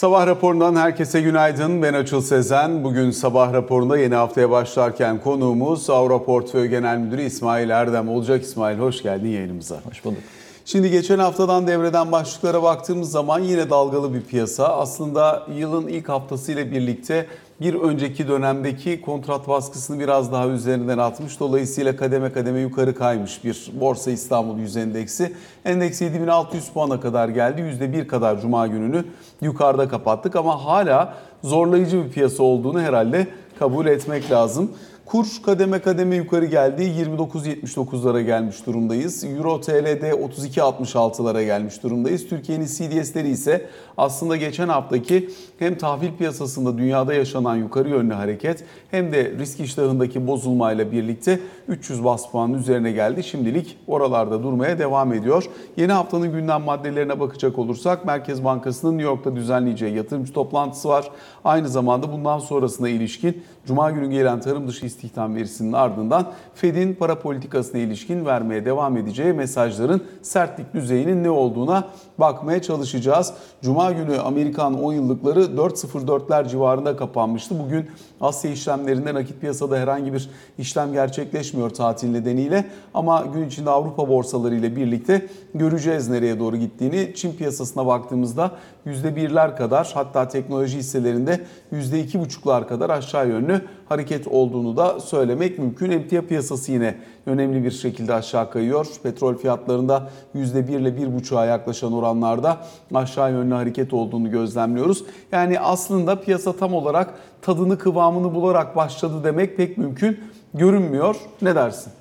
Sabah raporundan herkese günaydın. Ben Açıl Sezen. Bugün Sabah raporunda yeni haftaya başlarken konuğumuz Avro Portföy Genel Müdürü İsmail Erdem olacak. İsmail, hoş geldin yayınımıza. Hoş bulduk. Şimdi geçen haftadan devreden başlıklara baktığımız zaman yine dalgalı bir piyasa. Aslında yılın ilk haftasıyla birlikte bir önceki dönemdeki kontrat baskısını biraz daha üzerinden atmış. Dolayısıyla kademe kademe yukarı kaymış bir Borsa İstanbul Yüz Endeksi. Endeks 7600 puana kadar geldi. %1 kadar Cuma gününü yukarıda kapattık ama hala zorlayıcı bir piyasa olduğunu herhalde kabul etmek lazım. Kur kademe kademe yukarı geldi. 29.79'lara gelmiş durumdayız. Euro TL'de 32.66'lara gelmiş durumdayız. Türkiye'nin CDS'leri ise aslında geçen haftaki hem tahvil piyasasında dünyada yaşanan yukarı yönlü hareket hem de risk iştahındaki bozulmayla birlikte 300 bas puanın üzerine geldi. Şimdilik oralarda durmaya devam ediyor. Yeni haftanın gündem maddelerine bakacak olursak Merkez Bankası'nın New York'ta düzenleyeceği yatırımcı toplantısı var. Aynı zamanda bundan sonrasına ilişkin Cuma günü gelen tarım dışı istihdam verisinin ardından Fed'in para politikasına ilişkin vermeye devam edeceği mesajların sertlik düzeyinin ne olduğuna bakmaya çalışacağız. Cuma günü Amerikan 10 yıllıkları 4.04'ler civarında kapanmıştı. Bugün Asya işlemlerinde nakit piyasada herhangi bir işlem gerçekleşmiyor tatil nedeniyle ama gün içinde Avrupa borsaları ile birlikte göreceğiz nereye doğru gittiğini. Çin piyasasına baktığımızda %1'ler kadar, hatta teknoloji hisselerinde %2,5'lar kadar aşağı yönlü hareket olduğunu da söylemek mümkün. Emtia piyasası yine önemli bir şekilde aşağı kayıyor. Petrol fiyatlarında %1 ile 1,5'a yaklaşan oranlarda aşağı yönlü hareket olduğunu gözlemliyoruz. Yani aslında piyasa tam olarak tadını kıvamını bularak başladı demek pek mümkün görünmüyor. Ne dersin?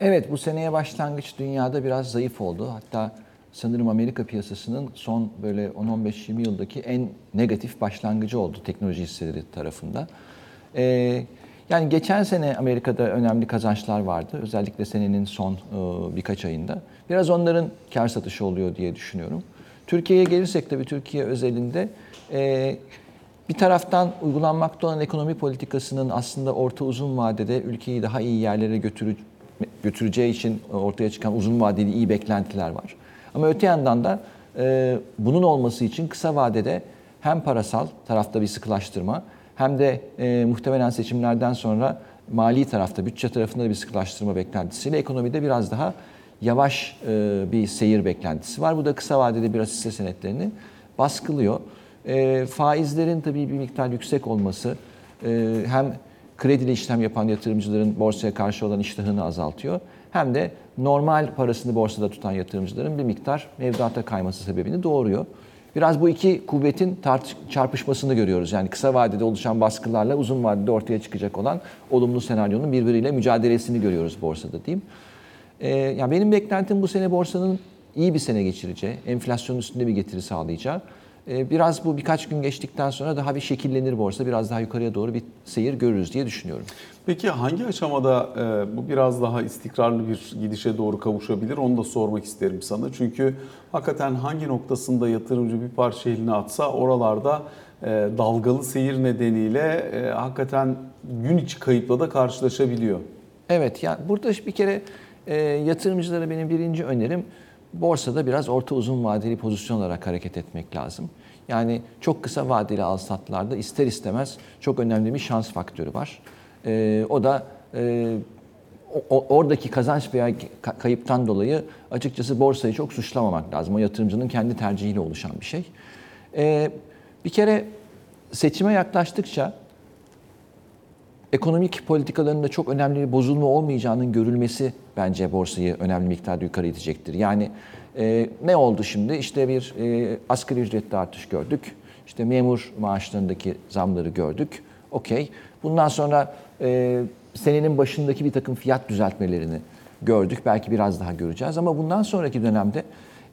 Evet, bu seneye başlangıç dünyada biraz zayıf oldu. Hatta sanırım Amerika piyasasının son böyle 10-15-20 yıldaki en negatif başlangıcı oldu teknoloji hisseleri tarafında. Yani geçen sene Amerika'da önemli kazançlar vardı. Özellikle senenin son birkaç ayında. Biraz onların kar satışı oluyor diye düşünüyorum. Türkiye'ye gelirsek tabii Türkiye özelinde bir taraftan uygulanmakta olan ekonomi politikasının aslında orta uzun vadede ülkeyi daha iyi yerlere götüreceği için ortaya çıkan uzun vadeli iyi beklentiler var. Ama öte yandan da bunun olması için kısa vadede hem parasal tarafta bir sıkılaştırma hem de muhtemelen seçimlerden sonra mali tarafta, bütçe tarafında bir sıkılaştırma beklentisiyle ekonomide biraz daha yavaş bir seyir beklentisi var. Bu da kısa vadede biraz hisse senetlerini baskılıyor. Faizlerin tabii bir miktar yüksek olması hem krediyle işlem yapan yatırımcıların borsaya karşı olan iştahını azaltıyor hem de normal parasını borsada tutan yatırımcıların bir miktar mevduata kayması sebebini doğuruyor. Biraz bu iki kuvvetin çarpışmasını görüyoruz. Yani kısa vadede oluşan baskılarla uzun vadede ortaya çıkacak olan olumlu senaryonun birbiriyle mücadelesini görüyoruz borsada diyeyim. Ya benim beklentim bu sene borsanın iyi bir sene geçireceği, enflasyonun üstünde bir getiri sağlayacağı. Biraz bu birkaç gün geçtikten sonra daha bir şekillenir borsa, biraz daha yukarıya doğru bir seyir görürüz diye düşünüyorum. Peki hangi aşamada bu biraz daha istikrarlı bir gidişe doğru kavuşabilir onu da sormak isterim sana. Çünkü hakikaten hangi noktasında yatırımcı bir parça eline atsa oralarda dalgalı seyir nedeniyle hakikaten gün içi kayıpla da karşılaşabiliyor. Evet, yani burada bir kere yatırımcılara benim birinci önerim borsada biraz orta uzun vadeli pozisyon olarak hareket etmek lazım. Yani çok kısa vadeli alsatlarda ister istemez çok önemli bir şans faktörü var. O da oradaki kazanç veya kayıptan dolayı açıkçası borsayı çok suçlamamak lazım. O yatırımcının kendi tercihiyle oluşan bir şey. Bir kere seçime yaklaştıkça ekonomik politikalarında çok önemli bir bozulma olmayacağının görülmesi bence borsayı önemli miktarda yukarı itecektir. Yani ne oldu şimdi? İşte bir asgari ücrette artış gördük. İşte memur maaşlarındaki zamları gördük. Okey. Bundan sonra senenin başındaki bir takım fiyat düzeltmelerini gördük. Belki biraz daha göreceğiz ama bundan sonraki dönemde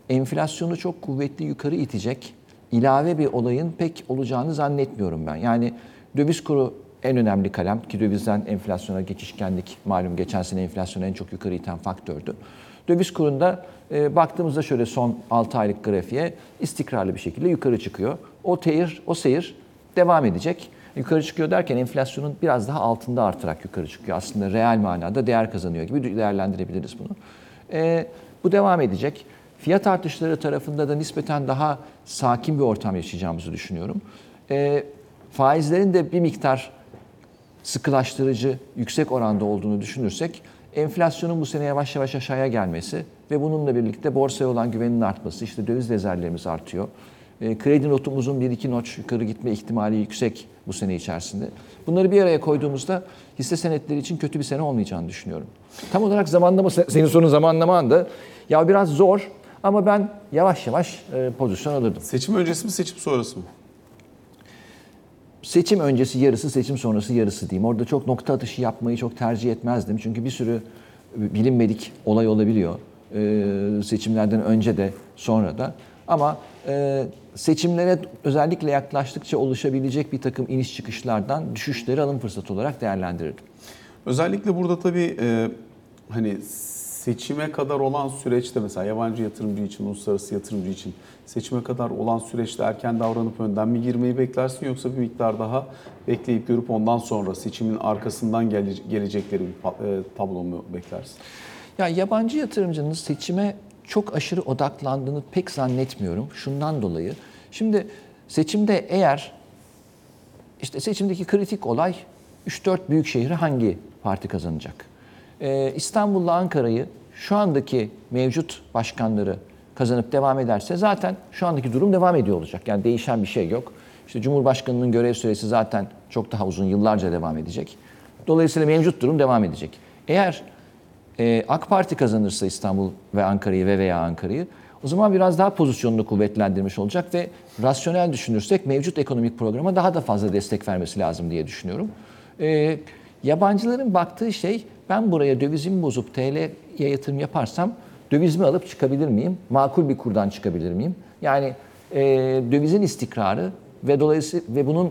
enflasyonu çok kuvvetli yukarı itecek ilave bir olayın pek olacağını zannetmiyorum ben. Yani döviz kuru en önemli kalem ki dövizden enflasyona geçişkenlik malum geçen sene enflasyonu en çok yukarı iten faktördü. Döviz kurunda baktığımızda şöyle son 6 aylık grafiğe istikrarlı bir şekilde yukarı çıkıyor. O seyir devam edecek. Yukarı çıkıyor derken enflasyonun biraz daha altında artarak yukarı çıkıyor. Aslında reel manada değer kazanıyor gibi değerlendirebiliriz bunu. Bu devam edecek. fiyat artışları tarafında da nispeten daha sakin bir ortam yaşayacağımızı düşünüyorum. Faizlerin de bir miktar sıkılaştırıcı, yüksek oranda olduğunu düşünürsek, enflasyonun bu sene yavaş yavaş aşağıya gelmesi ve bununla birlikte borsaya olan güvenin artması, işte döviz rezervlerimiz artıyor. Kredi notumuzun 1-2 notch yukarı gitme ihtimali yüksek bu sene içerisinde. Bunları bir araya koyduğumuzda hisse senetleri için kötü bir sene olmayacağını düşünüyorum. Tam olarak zamanlama, senin sorun zamanlaman da ya biraz zor ama ben yavaş yavaş pozisyon alırdım. Seçim öncesi mi, seçim sonrası mı? Seçim öncesi yarısı, seçim sonrası yarısı diyeyim. Orada çok nokta atışı yapmayı çok tercih etmezdim. Çünkü bir sürü bilinmedik olay olabiliyor. Seçimlerden önce de sonra da. Ama seçimlere özellikle yaklaştıkça oluşabilecek bir takım iniş çıkışlardan düşüşleri alım fırsatı olarak değerlendirirdim. Özellikle burada tabii hani seçime kadar olan süreçte mesela yabancı yatırımcı için, uluslararası yatırımcı için seçime kadar olan süreçte erken davranıp önden mi girmeyi beklersin yoksa bir miktar daha bekleyip görüp ondan sonra seçimin arkasından gelecekleri bir tablo mu beklersin? Ya yabancı yatırımcının seçime çok aşırı odaklandığını pek zannetmiyorum. Şundan dolayı. Şimdi seçimde eğer işte seçimdeki kritik olay 3-4 büyük şehri hangi parti kazanacak? İstanbul'la Ankara'yı şu andaki mevcut başkanları kazanıp devam ederse zaten şu andaki durum devam ediyor olacak. Yani değişen bir şey yok. İşte Cumhurbaşkanı'nın görev süresi zaten çok daha uzun, yıllarca devam edecek. Dolayısıyla mevcut durum devam edecek. Eğer AK Parti kazanırsa İstanbul ve Ankara'yı veya Ankara'yı, o zaman biraz daha pozisyonunu kuvvetlendirmiş olacak ve rasyonel düşünürsek mevcut ekonomik programa daha da fazla destek vermesi lazım diye düşünüyorum. Yabancıların baktığı şey, ben buraya dövizimi bozup TL'ye yatırım yaparsam dövizimi alıp çıkabilir miyim? Makul bir kurdan çıkabilir miyim? Yani dövizin istikrarı ve dolayısıyla ve bunun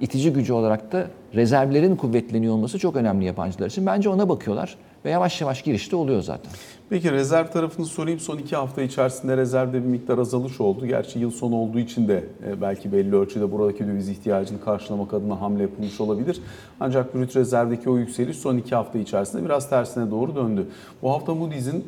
itici gücü olarak da rezervlerin kuvvetleniyor olması çok önemli yabancılar için. Bence ona bakıyorlar ve yavaş yavaş girişte oluyor zaten. Peki rezerv tarafını sorayım. Son 2 hafta içerisinde rezervde bir miktar azalış oldu. Gerçi yıl sonu olduğu için de belki belli ölçüde buradaki döviz ihtiyacını karşılamak adına hamle yapılmış olabilir. Ancak brüt rezervdeki o yükseliş son 2 hafta içerisinde biraz tersine doğru döndü. Bu hafta Moody's'in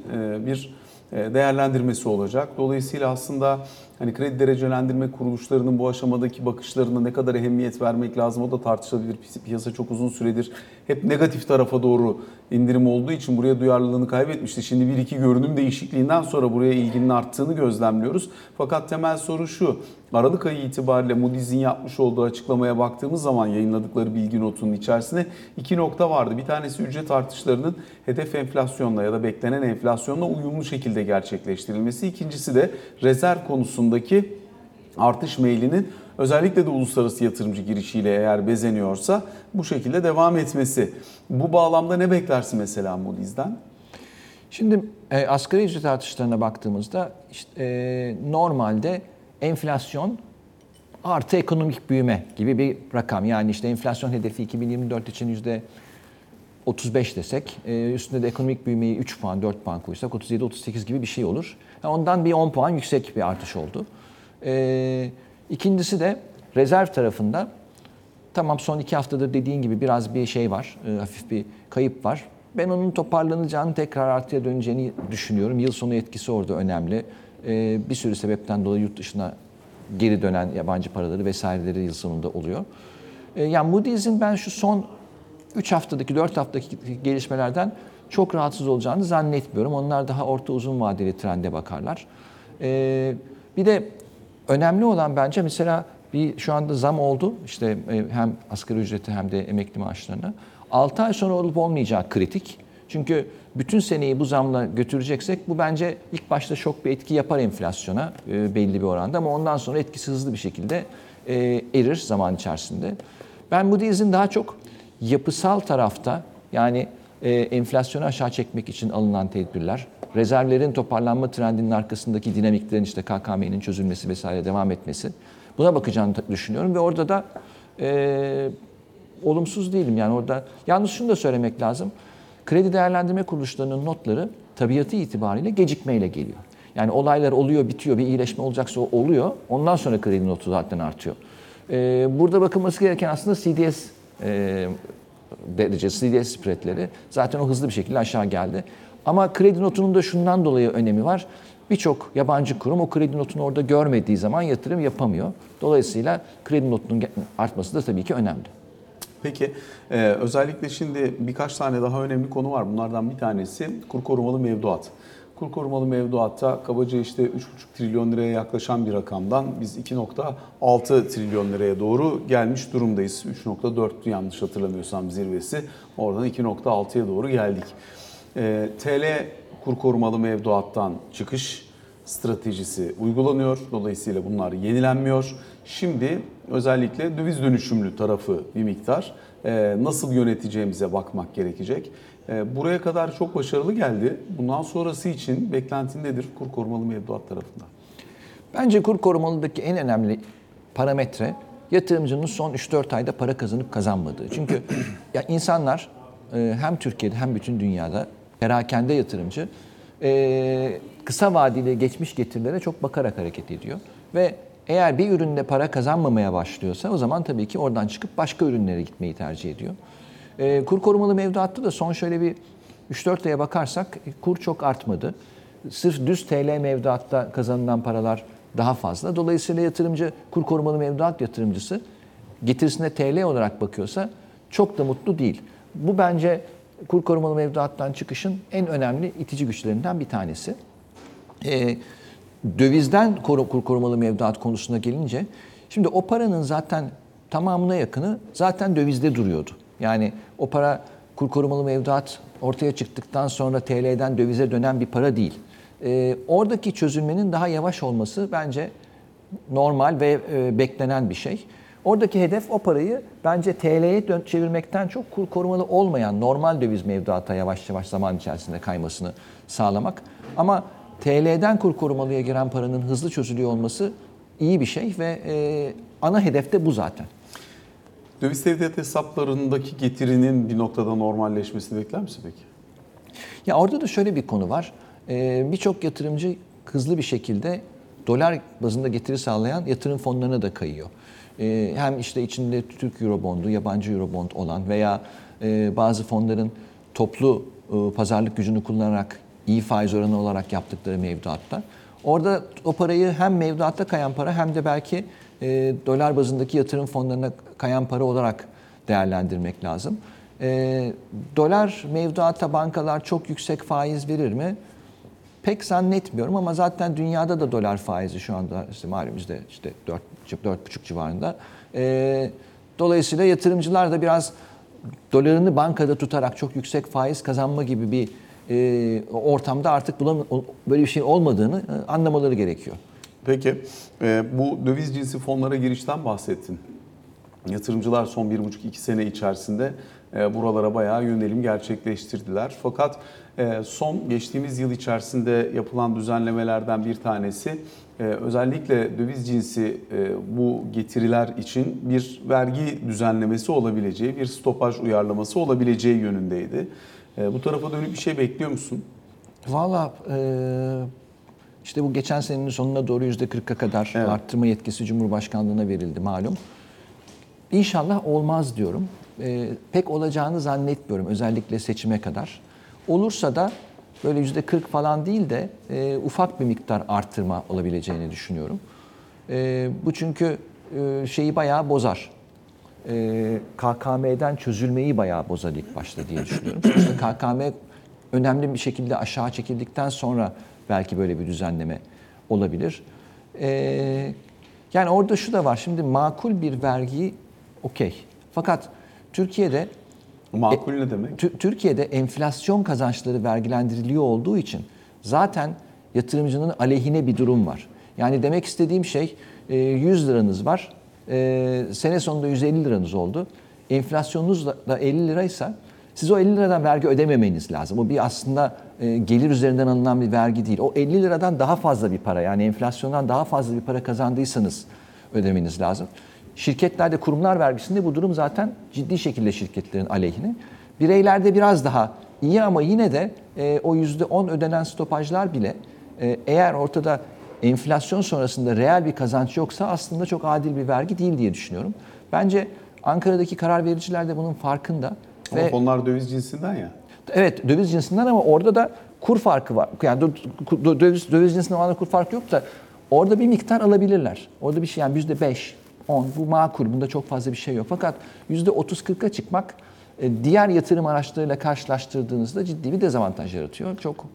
bir değerlendirmesi olacak. Dolayısıyla aslında hani kredi derecelendirme kuruluşlarının bu aşamadaki bakışlarına ne kadar ehemmiyet vermek lazım o da tartışılabilir. Piyasa çok uzun süredir hep negatif tarafa doğru indirim olduğu için buraya duyarlılığını kaybetmişti. Şimdi 1-2 görünüm değişikliğinden sonra buraya ilginin arttığını gözlemliyoruz. Fakat temel soru şu, Aralık ayı itibariyle Moody's'in yapmış olduğu açıklamaya baktığımız zaman yayınladıkları bilgi notunun içerisinde 2 nokta vardı. Bir tanesi ücret artışlarının hedef enflasyonla ya da beklenen enflasyonla uyumlu şekilde gerçekleştirilmesi. İkincisi de rezerv konusundaki artış meylinin özellikle de uluslararası yatırımcı girişiyle eğer bezeniyorsa bu şekilde devam etmesi. Bu bağlamda ne beklersin mesela Moody's'den? Şimdi asgari ücret artışlarına baktığımızda işte, normalde enflasyon artı ekonomik büyüme gibi bir rakam. Yani işte enflasyon hedefi 2024 için %35 desek, üstüne de ekonomik büyümeyi 3 puan, 4 puan koysak 37-38 gibi bir şey olur. Yani ondan bir 10 puan yüksek bir artış oldu. İkincisi de rezerv tarafında tamam son 2 haftadır dediğin gibi biraz bir şey var, hafif bir kayıp var. Ben onun toparlanacağını, tekrar artıya döneceğini düşünüyorum. Yıl sonu etkisi orada önemli. Bir sürü sebepten dolayı yurt dışına geri dönen yabancı paraları vesaireleri yıl sonunda oluyor. Yani Moody's'in ben şu son 3 haftadaki, 4 haftadaki gelişmelerden çok rahatsız olacağını zannetmiyorum. Onlar daha orta uzun vadeli trende bakarlar. Bir de önemli olan bence mesela şu anda zam oldu. İşte hem asgari ücreti hem de emekli maaşlarına. 6 ay sonra olup olmayacağı kritik. Çünkü bütün seneyi bu zamla götüreceksek bu bence ilk başta şok bir etki yapar enflasyona belli bir oranda ama ondan sonra etkisi hızlı bir şekilde erir zaman içerisinde. Ben Moody's'in daha çok yapısal tarafta yani enflasyonu aşağı çekmek için alınan tedbirler, rezervlerin toparlanma trendinin arkasındaki dinamiklerin işte KKM'nin çözülmesi vesaire devam etmesi buna bakacağını düşünüyorum ve orada da olumsuz değilim yani orada. Yalnız şunu da söylemek lazım. Kredi değerlendirme kuruluşlarının notları tabiatı itibariyle gecikmeyle geliyor. Yani olaylar oluyor, bitiyor, bir iyileşme olacaksa oluyor. Ondan sonra kredi notu zaten artıyor. Burada bakılması gereken aslında CDS derecesi, CDS spreadleri. Zaten o hızlı bir şekilde aşağı geldi. Ama kredi notunun da şundan dolayı önemi var. Birçok yabancı kurum o kredi notunu orada görmediği zaman yatırım yapamıyor. Dolayısıyla kredi notunun artması da tabii ki önemli. Peki özellikle şimdi birkaç tane daha önemli konu var. Bunlardan bir tanesi kur korumalı mevduat. Kur korumalı mevduatta kabaca işte 3,5 trilyon liraya yaklaşan bir rakamdan biz 2,6 trilyon liraya doğru gelmiş durumdayız. 3,4'tü yanlış hatırlamıyorsam zirvesi. Oradan 2,6'ya doğru geldik. TL kur korumalı mevduattan çıkış stratejisi uygulanıyor. Dolayısıyla bunlar yenilenmiyor. Şimdi özellikle döviz dönüşümlü tarafı bir miktar nasıl yöneteceğimize bakmak gerekecek. Buraya kadar çok başarılı geldi. Bundan sonrası için beklentin nedir kur korumalı mevduat tarafından? Bence kur korumalıdaki en önemli parametre yatırımcının son 3-4 ayda para kazanıp kazanmadığı. Çünkü ya insanlar hem Türkiye'de hem bütün dünyada perakende yatırımcı kısa vadeli geçmiş getirilere çok bakarak hareket ediyor. Ve eğer bir üründe para kazanmamaya başlıyorsa o zaman tabii ki oradan çıkıp başka ürünlere gitmeyi tercih ediyor. Kur korumalı mevduatta da son şöyle bir 3-4 aya bakarsak kur çok artmadı. Sırf düz TL mevduatta kazanılan paralar daha fazla. Dolayısıyla yatırımcı, kur korumalı mevduat yatırımcısı getirisine TL olarak bakıyorsa çok da mutlu değil. Bu bence kur korumalı mevduattan çıkışın en önemli itici güçlerinden bir tanesi. Dövizden kur korumalı mevduat konusuna gelince, şimdi o paranın zaten tamamına yakını zaten dövizde duruyordu. Yani o para kur korumalı mevduat ortaya çıktıktan sonra TL'den dövize dönen bir para değil. Oradaki çözülmenin daha yavaş olması bence normal ve beklenen bir şey. Oradaki hedef o parayı bence TL'ye çevirmekten çok kur korumalı olmayan normal döviz mevduata yavaş yavaş zaman içerisinde kaymasını sağlamak. Ama TL'den kur korumalıya giren paranın hızlı çözülüyor olması iyi bir şey ve ana hedef de bu zaten. Döviz tevdiat hesaplarındaki getirinin bir noktada normalleşmesini bekler misin peki? Ya orada da şöyle bir konu var. Birçok yatırımcı hızlı bir şekilde dolar bazında getiri sağlayan yatırım fonlarına da kayıyor. Hem işte içinde Türk Eurobondu, yabancı Eurobond olan veya bazı fonların toplu pazarlık gücünü kullanarak iyi faiz oranı olarak yaptıkları mevduatta. Orada o parayı hem mevduatta kayan para hem de belki dolar bazındaki yatırım fonlarına kayan para olarak değerlendirmek lazım. Dolar mevduata bankalar çok yüksek faiz verir mi? Pek zannetmiyorum ama zaten dünyada da dolar faizi şu anda işte malum işte 4,5 civarında. Dolayısıyla yatırımcılar da biraz dolarını bankada tutarak çok yüksek faiz kazanma gibi bir ortamda artık böyle bir şey olmadığını anlamaları gerekiyor. Peki bu döviz cinsi fonlara girişten bahsettin. Yatırımcılar son 1,5-2 sene içerisinde buralara bayağı yönelim gerçekleştirdiler. Fakat son geçtiğimiz yıl içerisinde yapılan düzenlemelerden bir tanesi özellikle döviz cinsi bu getiriler için bir vergi düzenlemesi olabileceği, bir stopaj uyarlaması olabileceği yönündeydi. Bu tarafa dönüp bir şey bekliyor musun? Valla işte bu geçen senenin sonuna doğru %40'a kadar arttırma yetkisi Cumhurbaşkanlığı'na verildi malum. İnşallah olmaz diyorum. Pek olacağını zannetmiyorum özellikle seçime kadar. Olursa da böyle %40 falan değil de ufak bir miktar arttırma olabileceğini düşünüyorum. Bu çünkü şeyi bayağı bozar. KKM'den çözülmeyi bayağı bozar ilk başta diye düşünüyorum. Sonuçta KKM önemli bir şekilde aşağı çekildikten sonra belki böyle bir düzenleme olabilir. Yani orada şu da var. Şimdi makul bir vergi okey. Fakat Türkiye'de makul ne demek? Türkiye'de enflasyon kazançları vergilendiriliyor olduğu için zaten yatırımcının aleyhine bir durum var. Yani demek istediğim şey 100 liranız var. Sene sonunda 150 liranız oldu. Enflasyonunuz da 50 liraysa siz o 50 liradan vergi ödememeniz lazım. O bir aslında gelir üzerinden alınan bir vergi değil. O 50 liradan daha fazla bir para, yani enflasyondan daha fazla bir para kazandıysanız ödemeniz lazım. Şirketlerde kurumlar vergisinde bu durum zaten ciddi şekilde şirketlerin aleyhine. Bireylerde biraz daha iyi ama yine de o %10 ödenen stopajlar bile eğer ortada enflasyon sonrasında reel bir kazanç yoksa aslında çok adil bir vergi değil diye düşünüyorum. Bence Ankara'daki karar vericiler de bunun farkında. Ama onlar döviz cinsinden ya. Evet, döviz cinsinden ama orada da kur farkı var. Yani döviz cinsinde olan kur farkı yok da orada bir miktar alabilirler. Orada bir şey, yani %5-10 bu makul. Bunda çok fazla bir şey yok. Fakat %30-40'a çıkmak diğer yatırım araçlarıyla karşılaştırdığınızda ciddi bir dezavantaj yaratıyor. Çok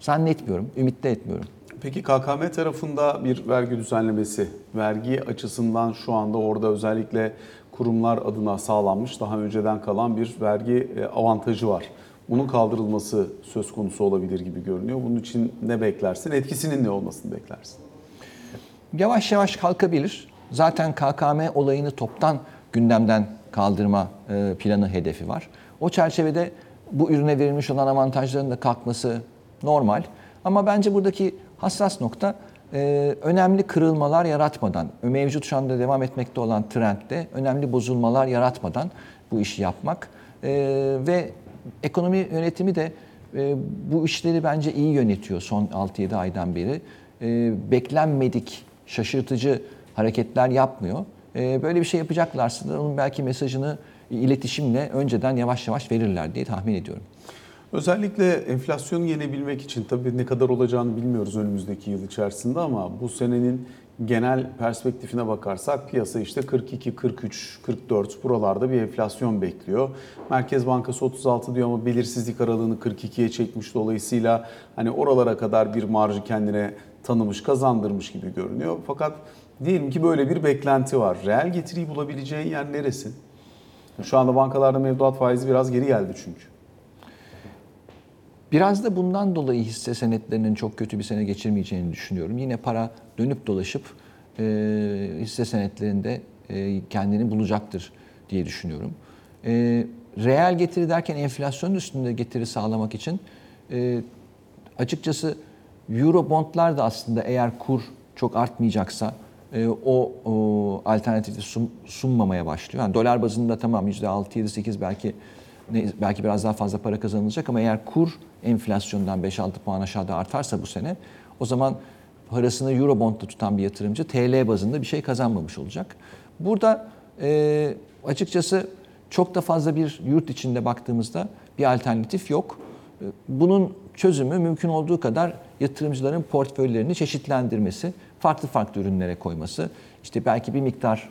zannetmiyorum, ümit de etmiyorum. Peki KKM tarafında bir vergi düzenlemesi, vergi açısından şu anda orada özellikle kurumlar adına sağlanmış, daha önceden kalan bir vergi avantajı var. Bunun kaldırılması söz konusu olabilir gibi görünüyor. Bunun için ne beklersin? Etkisinin ne olmasını beklersin? Yavaş yavaş kalkabilir. Zaten KKM olayını toptan gündemden kaldırma planı, hedefi var. O çerçevede bu ürüne verilmiş olan avantajların da kalkması normal. Ama bence buradaki hassas nokta önemli kırılmalar yaratmadan, mevcut şu anda devam etmekte olan trendde önemli bozulmalar yaratmadan bu işi yapmak ve ekonomi yönetimi de bu işleri bence iyi yönetiyor son 6-7 aydan beri. Beklenmedik, şaşırtıcı hareketler yapmıyor. Böyle bir şey yapacaklarsa da onun belki mesajını iletişimle önceden yavaş yavaş verirler diye tahmin ediyorum. Özellikle enflasyonu yenebilmek için, tabii ne kadar olacağını bilmiyoruz önümüzdeki yıl içerisinde, ama bu senenin genel perspektifine bakarsak piyasa işte 42, 43, 44 buralarda bir enflasyon bekliyor. Merkez Bankası 36 diyor ama belirsizlik aralığını 42'ye çekmiş, dolayısıyla hani oralara kadar bir marjı kendine tanımış, kazandırmış gibi görünüyor. Fakat diyelim ki böyle bir beklenti var. Reel getiriyi bulabileceğin yer neresi? Şu anda bankalarda mevduat faizi biraz geri geldi çünkü. Biraz da bundan dolayı hisse senetlerinin çok kötü bir sene geçirmeyeceğini düşünüyorum. Yine para dönüp dolaşıp hisse senetlerinde kendini bulacaktır diye düşünüyorum. Reel getiri derken enflasyonun üstünde getiri sağlamak için açıkçası euro bondlar da aslında, eğer kur çok artmayacaksa o alternatifi sunmamaya başlıyor. Yani dolar bazında tamam %6-7-8 belki biraz daha fazla para kazanılacak, ama eğer kur enflasyondan 5-6 puan aşağıda artarsa bu sene, o zaman parasını Eurobond'da tutan bir yatırımcı TL bazında bir şey kazanmamış olacak. Burada açıkçası çok da fazla bir yurt içinde baktığımızda bir alternatif yok. Bunun çözümü mümkün olduğu kadar yatırımcıların portföylerini çeşitlendirmesi, farklı ürünlere koyması, işte belki bir miktar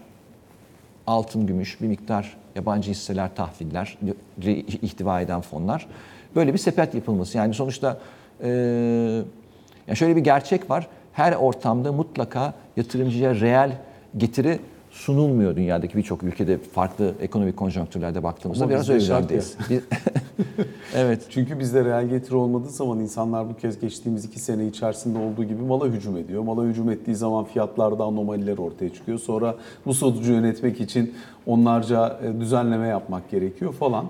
altın, gümüş, bir miktar yabancı hisseler, tahviller, ihtiva eden fonlar. Böyle bir sepet yapılması. Yani sonuçta şöyle bir gerçek var. Her ortamda mutlaka yatırımcıya reel getiri sunulmuyor dünyadaki birçok ülkede, farklı ekonomik konjonktürlerde baktığımızda. Ama biraz öyle şartdayız. Evet. Çünkü bizde reel getiri olmadığı zaman insanlar bu kez geçtiğimiz 2 sene içerisinde olduğu gibi mala hücum ediyor. Mala hücum ettiği zaman fiyatlarda anomaliler ortaya çıkıyor. Sonra bu sonucu yönetmek için onlarca düzenleme yapmak gerekiyor falan.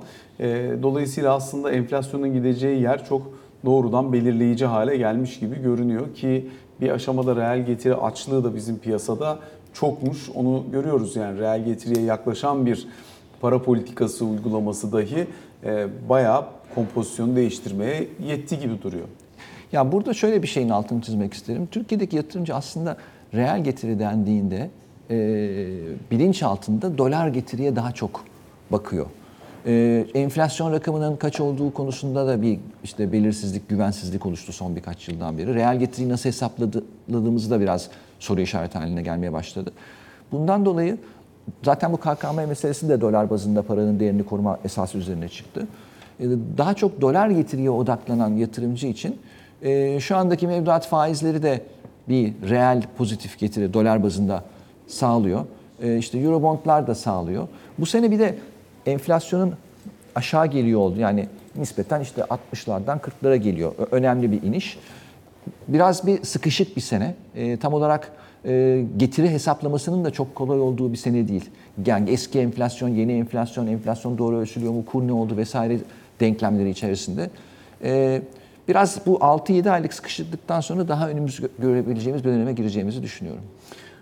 Dolayısıyla aslında enflasyonun gideceği yer çok doğrudan belirleyici hale gelmiş gibi görünüyor ki bir aşamada reel getiri açlığı da bizim piyasada çokmuş. Onu görüyoruz, yani reel getiriye yaklaşan bir para politikası uygulaması dahi bayağı kompozisyonu değiştirmeye yetti gibi duruyor. Ya burada şöyle bir şeyin altını çizmek isterim. Türkiye'deki yatırımcı aslında reel getiri dendiğinde bilinç altında dolar getiriye daha çok bakıyor. Enflasyon rakamının kaç olduğu konusunda da bir işte belirsizlik, güvensizlik oluştu son birkaç yıldan beri. Reel getiriyi nasıl hesapladığımızı da biraz soru işareti haline gelmeye başladı. Bundan dolayı zaten bu KKM meselesi de dolar bazında paranın değerini koruma esası üzerine çıktı. Daha çok dolar getiriye odaklanan yatırımcı için şu andaki mevduat faizleri de bir reel pozitif getiri dolar bazında sağlıyor. İşte Eurobondlar da sağlıyor. Bu sene bir de enflasyonun aşağı geliyor oldu. Yani nispeten işte 60'lardan 40'lara geliyor. Önemli bir iniş. Biraz bir sıkışık bir sene. Tam olarak getiri hesaplamasının da çok kolay olduğu bir sene değil. Yani eski enflasyon, yeni enflasyon, enflasyon doğru ölçülüyor mu, kur ne oldu vesaire denklemleri içerisinde. Biraz bu 6-7 aylık sıkışıklıktan sonra daha önümüzü görebileceğimiz bir döneme gireceğimizi düşünüyorum.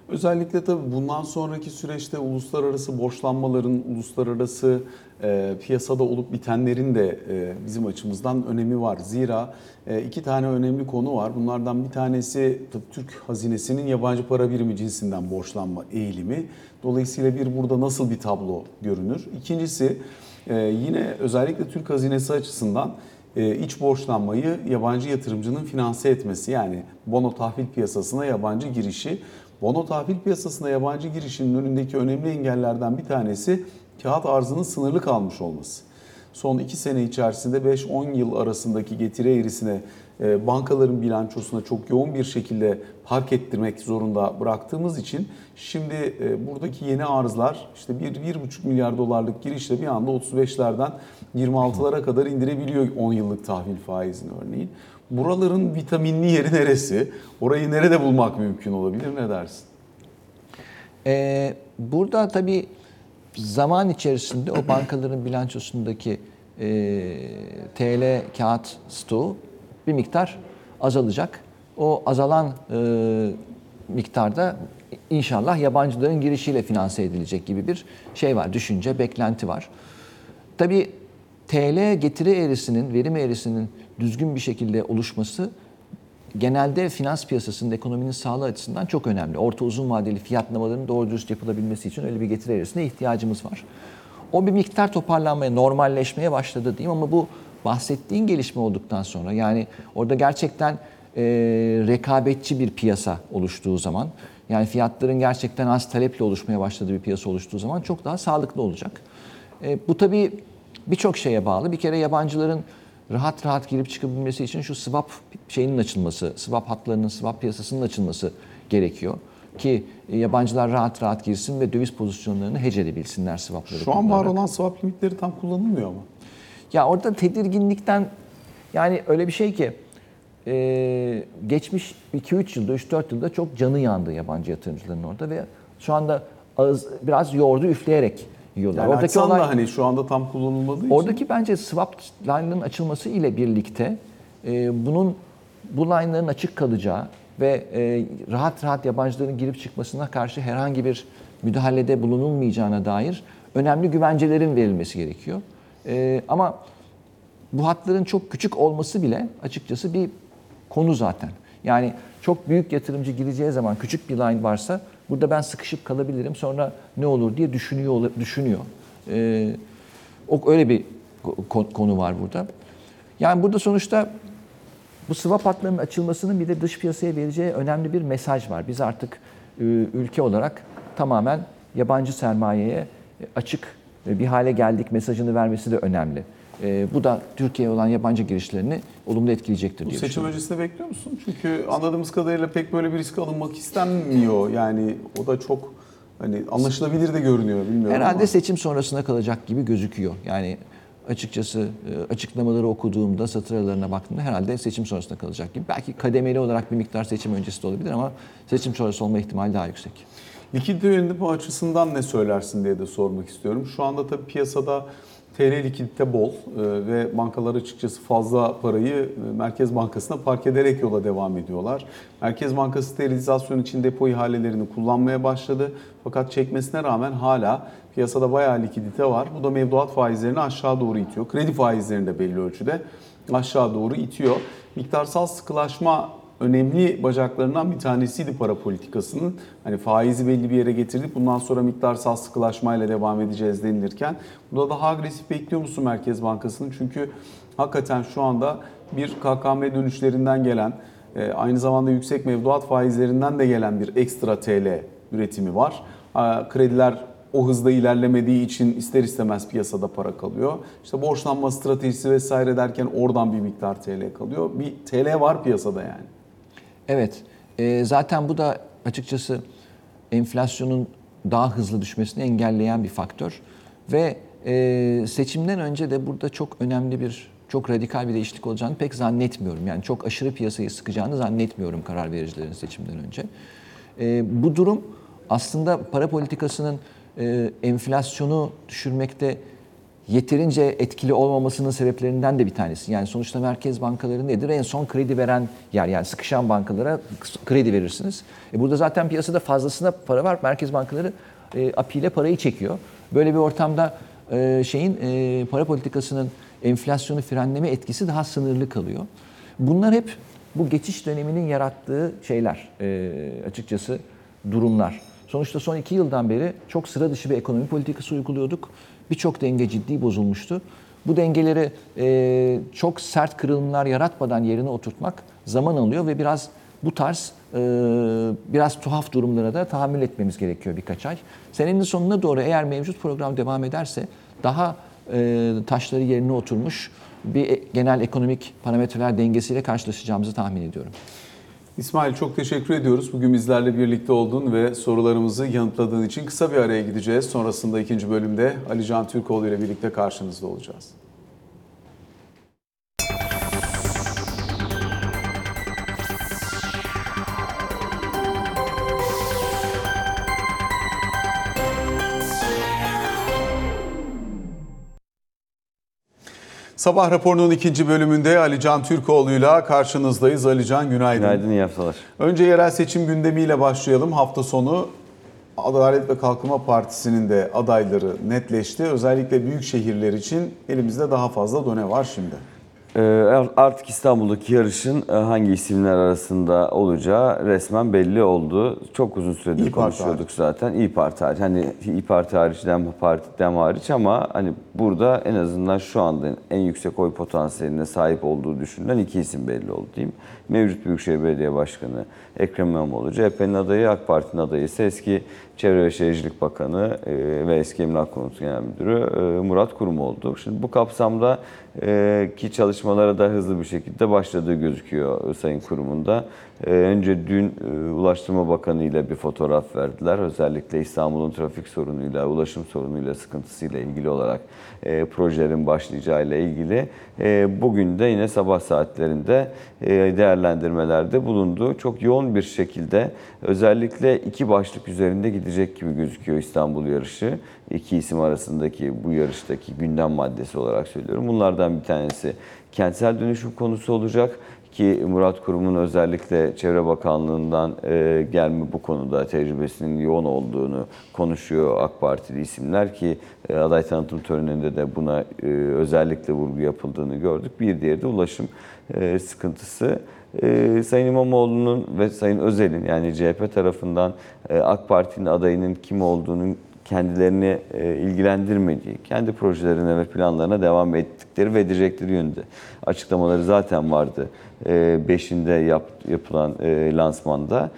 Özellikle tabii bundan sonraki süreçte uluslararası borçlanmaların, uluslararası piyasada olup bitenlerin de bizim açımızdan önemi var. Zira 2 tane önemli konu var. Bunlardan bir tanesi Türk hazinesinin yabancı para birimi cinsinden borçlanma eğilimi. Dolayısıyla burada nasıl bir tablo görünür? İkincisi yine özellikle Türk hazinesi açısından iç borçlanmayı yabancı yatırımcının finanse etmesi, yani bono tahvil piyasasına yabancı girişi. Bono tahvil piyasasına yabancı girişinin önündeki önemli engellerden bir tanesi kağıt arzının sınırlı kalmış olması. Son 2 sene içerisinde 5-10 yıl arasındaki getiri eğrisine bankaların bilançosuna çok yoğun bir şekilde park ettirmek zorunda bıraktığımız için şimdi buradaki yeni arzlar işte 1-1,5 milyar dolarlık girişle bir anda 35'lerden 26'lara kadar indirebiliyor 10 yıllık tahvil faizini örneğin. Buraların vitaminli yeri neresi? Orayı nerede bulmak mümkün olabilir? Ne dersin? Burada tabii zaman içerisinde o bankaların bilançosundaki TL kağıt stoğu bir miktar azalacak. O azalan miktarda inşallah yabancıların girişiyle finanse edilecek gibi bir şey var, düşünce, beklenti var. Tabii TL getiri eğrisinin, verim eğrisinin düzgün bir şekilde oluşması genelde finans piyasasının, ekonominin sağlığı açısından çok önemli. Orta uzun vadeli fiyatlamaların doğru dürüst yapılabilmesi için öyle bir getiri eğrisine ihtiyacımız var. O bir miktar toparlanmaya, normalleşmeye başladı diyeyim, ama bu bahsettiğin gelişme olduktan sonra, yani orada gerçekten rekabetçi bir piyasa oluştuğu zaman, yani fiyatların gerçekten az taleple oluşmaya başladığı bir piyasa oluştuğu zaman çok daha sağlıklı olacak. Bu tabii birçok şeye bağlı. Bir kere yabancıların rahat rahat girip çıkabilmesi için şu swap şeyinin açılması, swap hatlarının, swap piyasasının açılması gerekiyor. Ki yabancılar rahat rahat girsin ve döviz pozisyonlarını hecelebilsinler swapları. Şu an var olan swap limitleri tam kullanılmıyor ama. Ya orada tedirginlikten, yani öyle bir şey ki geçmiş 2-3 yılda, 3-4 yılda çok canı yandı yabancı yatırımcıların orada ve şu anda biraz yoğurdu üfleyerek yiyorlar. Yani oradaki olay, hani şu anda tam kullanılmadığı için. Oradaki bence swap line'ların açılması ile birlikte bu line'ların açık kalacağı ve rahat rahat yabancıların girip çıkmasına karşı herhangi bir müdahalede bulunulmayacağına dair önemli güvencelerin verilmesi gerekiyor. Ama bu hatların çok küçük olması bile açıkçası bir konu zaten. Yani çok büyük yatırımcı gireceği zaman küçük bir line varsa burada ben sıkışıp kalabilirim, sonra ne olur diye düşünüyor. Öyle bir konu var burada. Yani burada sonuçta bu swap hatlarının açılmasının bir de dış piyasaya vereceği önemli bir mesaj var. Biz artık ülke olarak tamamen yabancı sermayeye açık bir hale geldik mesajını vermesi de önemli. Bu da Türkiye'ye olan yabancı girişlerini olumlu etkileyecektir diye düşünüyorum. Seçim öncesinde bekliyor musun? Çünkü anladığımız kadarıyla pek böyle bir risk alınmak istenmiyor. Yani o da çok hani anlaşılabilir de görünüyor, bilmiyorum. Herhalde ama seçim sonrasına kalacak gibi gözüküyor. Yani açıkçası açıklamaları okuduğumda, satır aralarına baktığımda herhalde seçim sonrasına kalacak gibi. Belki kademeli olarak bir miktar seçim öncesi de olabilir ama seçim sonrası olma ihtimali daha yüksek. Likidite yönetimi açısından ne söylersin diye de sormak istiyorum. Şu anda tabii piyasada TL likidite bol ve bankalar açıkçası fazla parayı Merkez Bankası'na park ederek yola devam ediyorlar. Merkez Bankası sterilizasyon için depo ihalelerini kullanmaya başladı. Fakat çekmesine rağmen hala piyasada bayağı likidite var. Bu da mevduat faizlerini aşağı doğru itiyor. Kredi faizlerini de belli ölçüde aşağı doğru itiyor. Miktarsal sıkılaşma önemli bacaklarından bir tanesiydi para politikasının. Hani faizi belli bir yere getirdik, bundan sonra miktarsal sıkılaşmayla devam edeceğiz denilirken. Burada daha agresif bekliyor musun Merkez Bankası'nın? Çünkü hakikaten şu anda bir KKM dönüşlerinden gelen, aynı zamanda yüksek mevduat faizlerinden de gelen bir ekstra TL üretimi var. Krediler o hızda ilerlemediği için ister istemez piyasada para kalıyor. İşte borçlanma stratejisi vesaire derken oradan bir miktar TL kalıyor. Bir TL var piyasada yani. Evet, zaten bu da açıkçası enflasyonun daha hızlı düşmesini engelleyen bir faktör. Ve seçimden önce de burada çok önemli bir, çok radikal bir değişiklik olacağını pek zannetmiyorum. Yani çok aşırı piyasayı sıkacağını zannetmiyorum karar vericilerin seçimden önce. Bu durum aslında para politikasının enflasyonu düşürmekte yeterince etkili olmamasının sebeplerinden de bir tanesi. Yani sonuçta merkez bankaları nedir? En son kredi veren yer. Yani sıkışan bankalara kredi verirsiniz. Burada zaten piyasada fazlasına para var. Merkez bankaları apiyle parayı çekiyor. Böyle bir ortamda para politikasının enflasyonu frenleme etkisi daha sınırlı kalıyor. Bunlar hep bu geçiş döneminin yarattığı şeyler. Açıkçası durumlar. Sonuçta son 2 yıldan beri çok sıra dışı bir ekonomi politikası uyguluyorduk. Birçok denge ciddi bozulmuştu. Bu dengeleri çok sert kırılımlar yaratmadan yerine oturtmak zaman alıyor ve biraz bu tarz biraz tuhaf durumlara da tahammül etmemiz gerekiyor birkaç ay. Senenin sonuna doğru eğer mevcut program devam ederse daha taşları yerine oturmuş bir genel ekonomik parametreler dengesiyle karşılaşacağımızı tahmin ediyorum. İsmail, çok teşekkür ediyoruz. Bugün bizlerle birlikte olduğun ve sorularımızı yanıtladığın için. Kısa bir araya gideceğiz. Sonrasında ikinci bölümde Ali Can Türkoğlu ile birlikte karşınızda olacağız. Sabah raporunun ikinci bölümünde Ali Can Türkoğlu'yla karşınızdayız. Ali Can, günaydın. Günaydın, iyi haftalar. Önce yerel seçim gündemiyle başlayalım. Hafta sonu Adalet ve Kalkınma Partisi'nin de adayları netleşti. Özellikle büyük şehirler için elimizde daha fazla done var şimdi. Artık İstanbul'daki yarışın hangi isimler arasında olacağı resmen belli oldu. Çok uzun süredir konuşuyorduk zaten. İYİ Parti hariç. Hani İYİ Parti hariç, DEM hariç ama hani burada en azından şu anda en yüksek oy potansiyeline sahip olduğu düşünülen iki isim belli oldu diyeyim. Mevcut Büyükşehir Belediye Başkanı Ekrem İmamoğlu, CHP'nin adayı, AK Parti'nin adayı ise eski Çevre ve Şehircilik Bakanı ve eski Emlak Konutu Genel Müdürü Murat Kurum oldu. Şimdi bu kapsamda ki çalışmalara da hızlı bir şekilde başladığı gözüküyor Sayın Kurum'un da. Önce dün Ulaştırma Bakanı ile bir fotoğraf verdiler. Özellikle İstanbul'un trafik sorunuyla, ulaşım sorunuyla, sıkıntısıyla ilgili olarak projelerin başlayacağıyla ilgili. Bugün de yine sabah saatlerinde değerlendirmelerde bulundu. Çok yoğun bir şekilde özellikle iki başlık üzerinde gidecek gibi gözüküyor İstanbul yarışı. İki isim arasındaki bu yarıştaki gündem maddesi olarak söylüyorum. Bunlardan bir tanesi kentsel dönüşüm konusu olacak. Ki Murat Kurum'un özellikle Çevre Bakanlığı'ndan gelme bu konuda tecrübesinin yoğun olduğunu konuşuyor AK Partili isimler ki aday tanıtım töreninde de buna özellikle vurgu yapıldığını gördük. Bir diğeri de ulaşım sıkıntısı. Sayın İmamoğlu'nun ve Sayın Özel'in yani CHP tarafından AK Parti'nin adayının kim olduğunun kendilerini ilgilendirmediği, kendi projelerine ve planlarına devam ettikleri ve edecekleri yönünde açıklamaları zaten vardı. 5'inde yapılan lansmanda.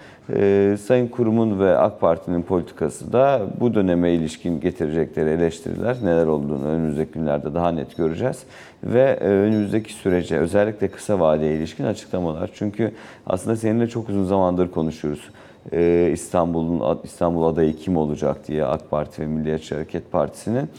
Sayın Kurum'un ve AK Parti'nin politikası da bu döneme ilişkin getirecekleri eleştiriler neler olduğunu önümüzdeki günlerde daha net göreceğiz. Ve önümüzdeki sürece özellikle kısa vadeye ilişkin açıklamalar. Çünkü aslında seninle çok uzun zamandır konuşuyoruz. İstanbul adayı kim olacak diye AK Parti ve Milliyetçi Hareket Partisi'nin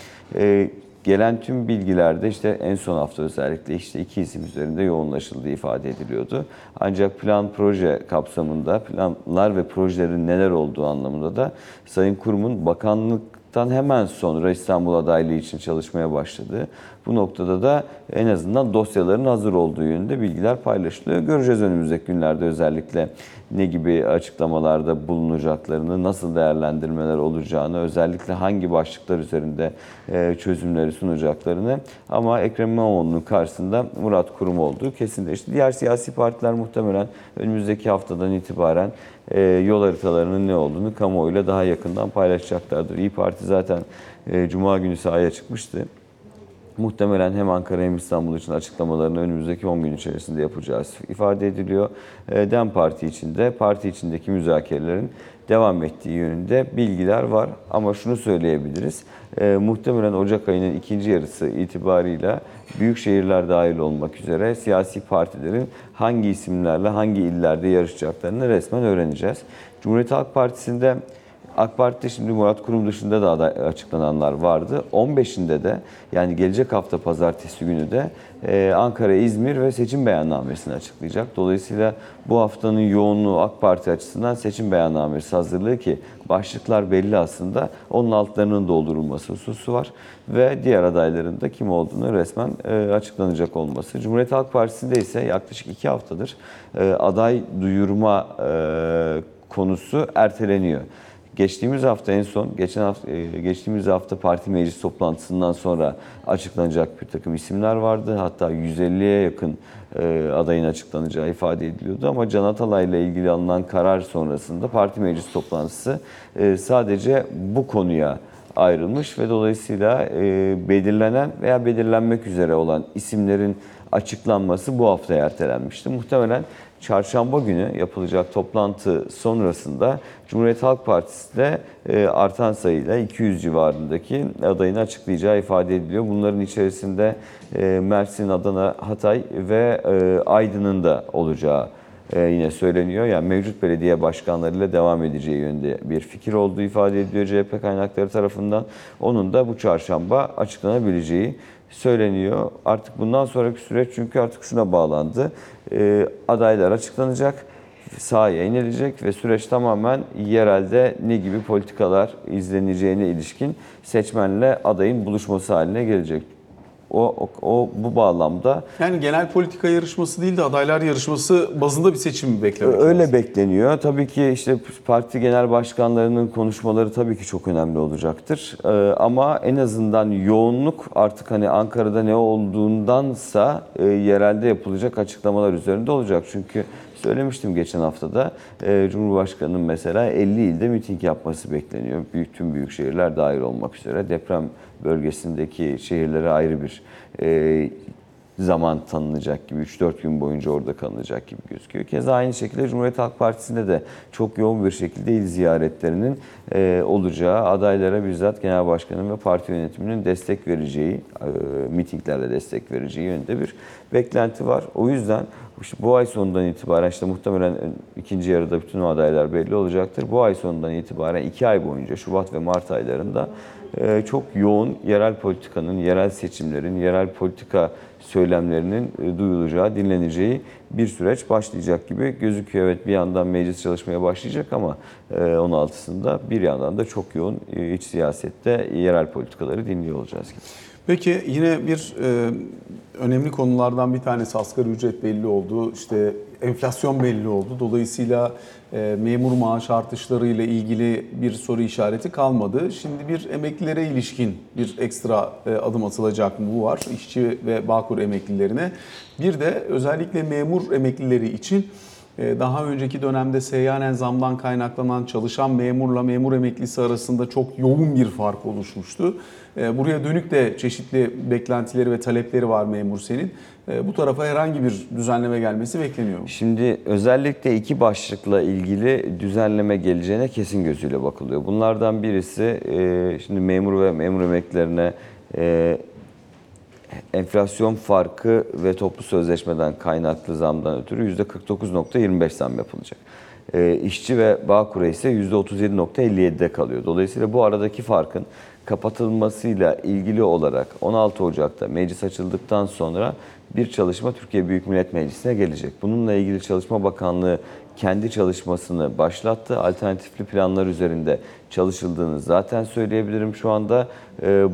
gelen tüm bilgilerde işte en son hafta özellikle işte iki isim üzerinde yoğunlaşıldığı ifade ediliyordu. Ancak plan proje kapsamında planlar ve projelerin neler olduğu anlamında da Sayın Kurum'un bakanlıktan hemen sonra İstanbul adaylığı için çalışmaya başladı. Bu noktada da en azından dosyaların hazır olduğu yönünde bilgiler paylaşılıyor. Göreceğiz önümüzdeki günlerde özellikle ne gibi açıklamalarda bulunacaklarını, nasıl değerlendirmeler olacağını, özellikle hangi başlıklar üzerinde çözümleri sunacaklarını. Ama Ekrem İmamoğlu'nun karşısında Murat Kurum olduğu kesinleşti. Diğer siyasi partiler muhtemelen önümüzdeki haftadan itibaren yol haritalarının ne olduğunu kamuoyuyla daha yakından paylaşacaklardır. İYİ Parti zaten Cuma günü sahaya çıkmıştı. Muhtemelen hem Ankara hem İstanbul için açıklamalarını önümüzdeki 10 gün içerisinde yapacağız ifade ediliyor. DEM Parti için de parti içindeki müzakerelerin devam ettiği yönünde bilgiler var. Ama şunu söyleyebiliriz. Muhtemelen Ocak ayının ikinci yarısı itibarıyla büyük şehirler dahil olmak üzere siyasi partilerin hangi isimlerle hangi illerde yarışacaklarını resmen öğreneceğiz. Cumhuriyet Halk Partisi'nde AK Parti'de şimdi Murat Kurum dışında da aday açıklananlar vardı. 15'inde de yani gelecek hafta pazartesi günü de Ankara, İzmir ve seçim beyannamesini açıklayacak. Dolayısıyla bu haftanın yoğunluğu AK Parti açısından seçim beyannamesi hazırlığı ki başlıklar belli aslında. Onun altlarının doldurulması hususu var ve diğer adayların da kim olduğunu resmen açıklanacak olması. Cumhuriyet Halk Partisi'nde ise yaklaşık 2 haftadır aday duyurma konusu erteleniyor. Geçtiğimiz hafta parti meclis toplantısından sonra açıklanacak bir takım isimler vardı. Hatta 150'ye yakın adayın açıklanacağı ifade ediliyordu. Ama Can Atalay ile ilgili alınan karar sonrasında parti meclis toplantısı sadece bu konuya ayrılmış ve dolayısıyla belirlenen veya belirlenmek üzere olan isimlerin açıklanması bu haftaya ertelenmişti. Muhtemelen çarşamba günü yapılacak toplantı sonrasında Cumhuriyet Halk Partisi de artan sayıyla 200 civarındaki adayını açıklayacağı ifade ediliyor. Bunların içerisinde Mersin, Adana, Hatay ve Aydın'ın da olacağı yine söyleniyor. Yani mevcut belediye başkanlarıyla devam edeceği yönde bir fikir olduğu ifade ediliyor CHP kaynakları tarafından. Onun da bu çarşamba açıklanabileceği söyleniyor. Artık bundan sonraki süreç çünkü artık şuna bağlandı. Adaylar açıklanacak, sahaya inilecek ve süreç tamamen yerelde ne gibi politikalar izleneceğine ilişkin seçmenle adayın buluşması haline gelecek. Bu bağlamda... Yani genel politika yarışması değil de adaylar yarışması bazında bir seçim beklemek öyle lazım. Bekleniyor. Tabii ki işte parti genel başkanlarının konuşmaları tabii ki çok önemli olacaktır. Ama en azından yoğunluk artık hani Ankara'da ne olduğundansa yerelde yapılacak açıklamalar üzerinde olacak. Çünkü söylemiştim geçen haftada Cumhurbaşkanı'nın mesela 50 ilde miting yapması bekleniyor. Tüm büyük şehirler dahil olmak üzere deprem bölgesindeki şehirlere ayrı bir zaman tanınacak gibi, 3-4 gün boyunca orada kalınacak gibi gözüküyor. Keza aynı şekilde Cumhuriyet Halk Partisi'nde de çok yoğun bir şekilde il ziyaretlerinin olacağı, adaylara bizzat Genel Başkan'ın ve parti yönetiminin destek vereceği, mitinglerle destek vereceği yönünde bir beklenti var. O yüzden bu ay sonundan itibaren işte muhtemelen ikinci yarıda bütün adaylar belli olacaktır. Bu ay sonundan itibaren 2 ay boyunca Şubat ve Mart aylarında çok yoğun yerel politikanın, yerel seçimlerin, yerel politika söylemlerinin duyulacağı, dinleneceği bir süreç başlayacak gibi gözüküyor. Evet, bir yandan meclis çalışmaya başlayacak ama 16'sında bir yandan da çok yoğun iç siyasette yerel politikaları dinliyor olacağız gibi. Peki yine bir önemli konulardan bir tanesi asgari ücret belli oldu, işte enflasyon belli oldu. Dolayısıyla memur maaş artışları ile ilgili bir soru işareti kalmadı. Şimdi bir emeklilere ilişkin bir ekstra adım atılacak mı, bu var, işçi ve Bağkur emeklilerine. Bir de özellikle memur emeklileri için daha önceki dönemde seyyanen zamdan kaynaklanan çalışan memurla memur emeklisi arasında çok yoğun bir fark oluşmuştu. Buraya dönük de çeşitli beklentileri ve talepleri var memur senin. Bu tarafa herhangi bir düzenleme gelmesi bekleniyor mu? Şimdi özellikle iki başlıkla ilgili düzenleme geleceğine kesin gözüyle bakılıyor. Bunlardan birisi şimdi memur ve memur emeklilerine enflasyon farkı ve toplu sözleşmeden kaynaklı zamdan ötürü %49.25 zam yapılacak. İşçi ve Bağkur'a ise %37.57'de kalıyor. Dolayısıyla bu aradaki farkın kapatılmasıyla ilgili olarak 16 Ocak'ta meclis açıldıktan sonra bir çalışma Türkiye Büyük Millet Meclisi'ne gelecek. Bununla ilgili Çalışma Bakanlığı kendi çalışmasını başlattı. Alternatifli planlar üzerinde çalışıldığını zaten söyleyebilirim şu anda.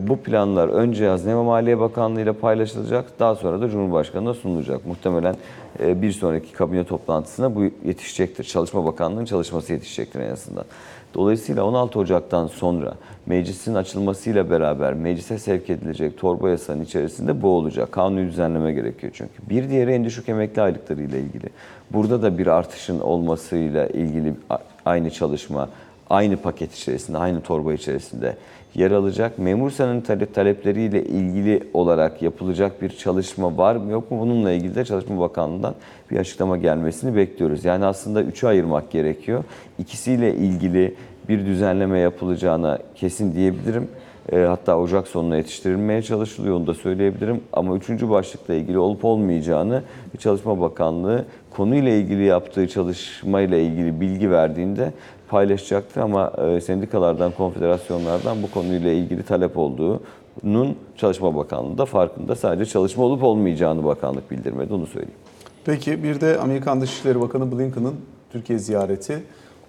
Bu planlar önce Hazine Maliye Bakanlığı ile paylaşılacak. Daha sonra da Cumhurbaşkanı'na sunulacak. Muhtemelen bir sonraki kabine toplantısına bu yetişecektir. Çalışma Bakanlığı'nın çalışması yetişecektir en azından. Dolayısıyla 16 Ocak'tan sonra meclisin açılmasıyla beraber meclise sevk edilecek torba yasanın içerisinde bu olacak. Kanuni düzenleme gerekiyor çünkü. Bir diğeri en düşük emekli aylıkları ile ilgili. Burada da bir artışın olmasıyla ilgili aynı çalışma, aynı paket içerisinde, aynı torba içerisinde yer alacak. Memur senatının talepleriyle ilgili olarak yapılacak bir çalışma var mı yok mu? Bununla ilgili de Çalışma Bakanlığı'ndan bir açıklama gelmesini bekliyoruz. Yani aslında 3'e ayırmak gerekiyor. İkisiyle ilgili bir düzenleme yapılacağına kesin diyebilirim. Hatta Ocak sonuna yetiştirilmeye çalışılıyor, onu da söyleyebilirim. Ama 3. başlıkla ilgili olup olmayacağını Çalışma Bakanlığı konuyla ilgili yaptığı çalışmayla ilgili bilgi verdiğinde paylaşacaktır ama sendikalardan, konfederasyonlardan bu konuyla ilgili talep olduğunun Çalışma Bakanlığı da farkında. Sadece çalışma olup olmayacağını bakanlık bildirmedi, onu söyleyeyim. Peki bir de Amerikan Dışişleri Bakanı Blinken'ın Türkiye ziyareti.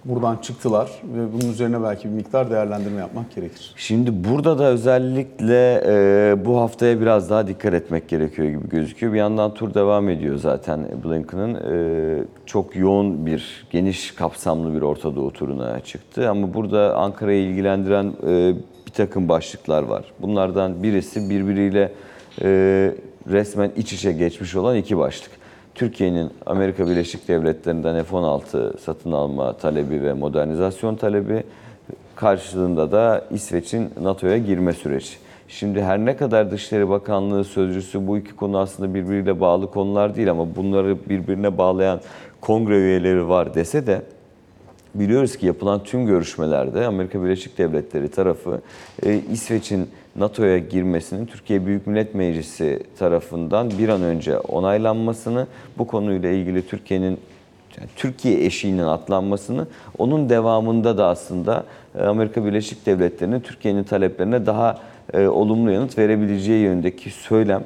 Buradan çıktılar ve bunun üzerine belki bir miktar değerlendirme yapmak gerekir. Şimdi burada da özellikle bu haftaya biraz daha dikkat etmek gerekiyor gibi gözüküyor. Bir yandan tur devam ediyor zaten Blinken'ın. Çok yoğun bir, geniş kapsamlı bir Orta Doğu turuna çıktı. Ama burada Ankara'yı ilgilendiren bir takım başlıklar var. Bunlardan birisi birbiriyle resmen iç içe geçmiş olan iki başlık. Türkiye'nin Amerika Birleşik Devletleri'nden F-16 satın alma talebi ve modernizasyon talebi, Karşılığında da İsveç'in NATO'ya girme süreci. Şimdi her ne kadar Dışişleri Bakanlığı sözcüsü bu iki konu aslında birbiriyle bağlı konular değil ama bunları birbirine bağlayan kongre üyeleri var dese de biliyoruz ki yapılan tüm görüşmelerde Amerika Birleşik Devletleri tarafı İsveç'in NATO'ya girmesinin Türkiye Büyük Millet Meclisi tarafından bir an önce onaylanmasını, bu konuyla ilgili Türkiye eşiğinin atlanmasını, onun devamında da aslında Amerika Birleşik Devletleri'nin Türkiye'nin taleplerine daha olumlu yanıt verebileceği yönündeki söylem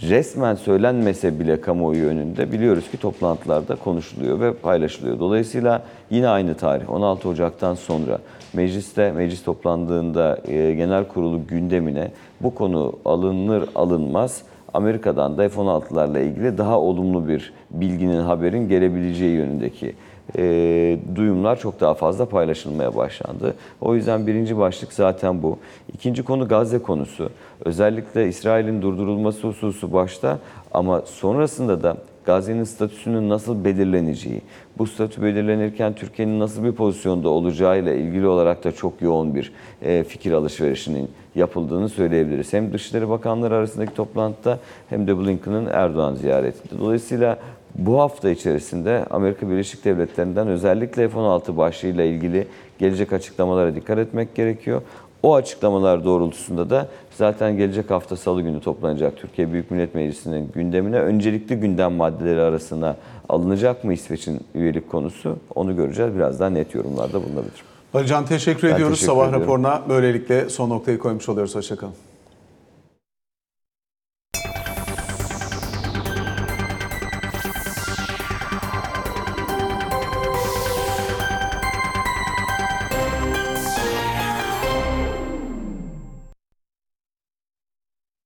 resmen söylenmese bile kamuoyu önünde biliyoruz ki toplantılarda konuşuluyor ve paylaşılıyor. Dolayısıyla yine aynı tarih 16 Ocak'tan sonra meclis toplandığında genel kurulu gündemine bu konu alınır alınmaz Amerika'dan da F-16'larla ilgili daha olumlu bir bilginin, haberin gelebileceği yönündeki duyumlar çok daha fazla paylaşılmaya başlandı. O yüzden birinci başlık zaten bu. İkinci konu Gazze konusu. Özellikle İsrail'in durdurulması hususu başta ama sonrasında da Gazze'nin statüsünün nasıl belirleneceği, bu statü belirlenirken Türkiye'nin nasıl bir pozisyonda olacağıyla ilgili olarak da çok yoğun bir fikir alışverişinin yapıldığını söyleyebiliriz. Hem Dışişleri Bakanları arasındaki toplantıda hem de Blinken'ın Erdoğan ziyaretinde. Dolayısıyla bu hafta içerisinde Amerika Birleşik Devletleri'nden özellikle F-16 başlığıyla ilgili gelecek açıklamalara dikkat etmek gerekiyor. O açıklamalar doğrultusunda da zaten gelecek hafta Salı günü toplanacak Türkiye Büyük Millet Meclisi'nin gündemine öncelikli gündem maddeleri arasına alınacak mı İsveç'in üyelik konusu, onu göreceğiz. Biraz daha net yorumlarda bulunabilir. Ali Can, teşekkür ediyoruz. Sabah raporuna böylelikle son noktayı koymuş oluyoruz. Hoşçakalın.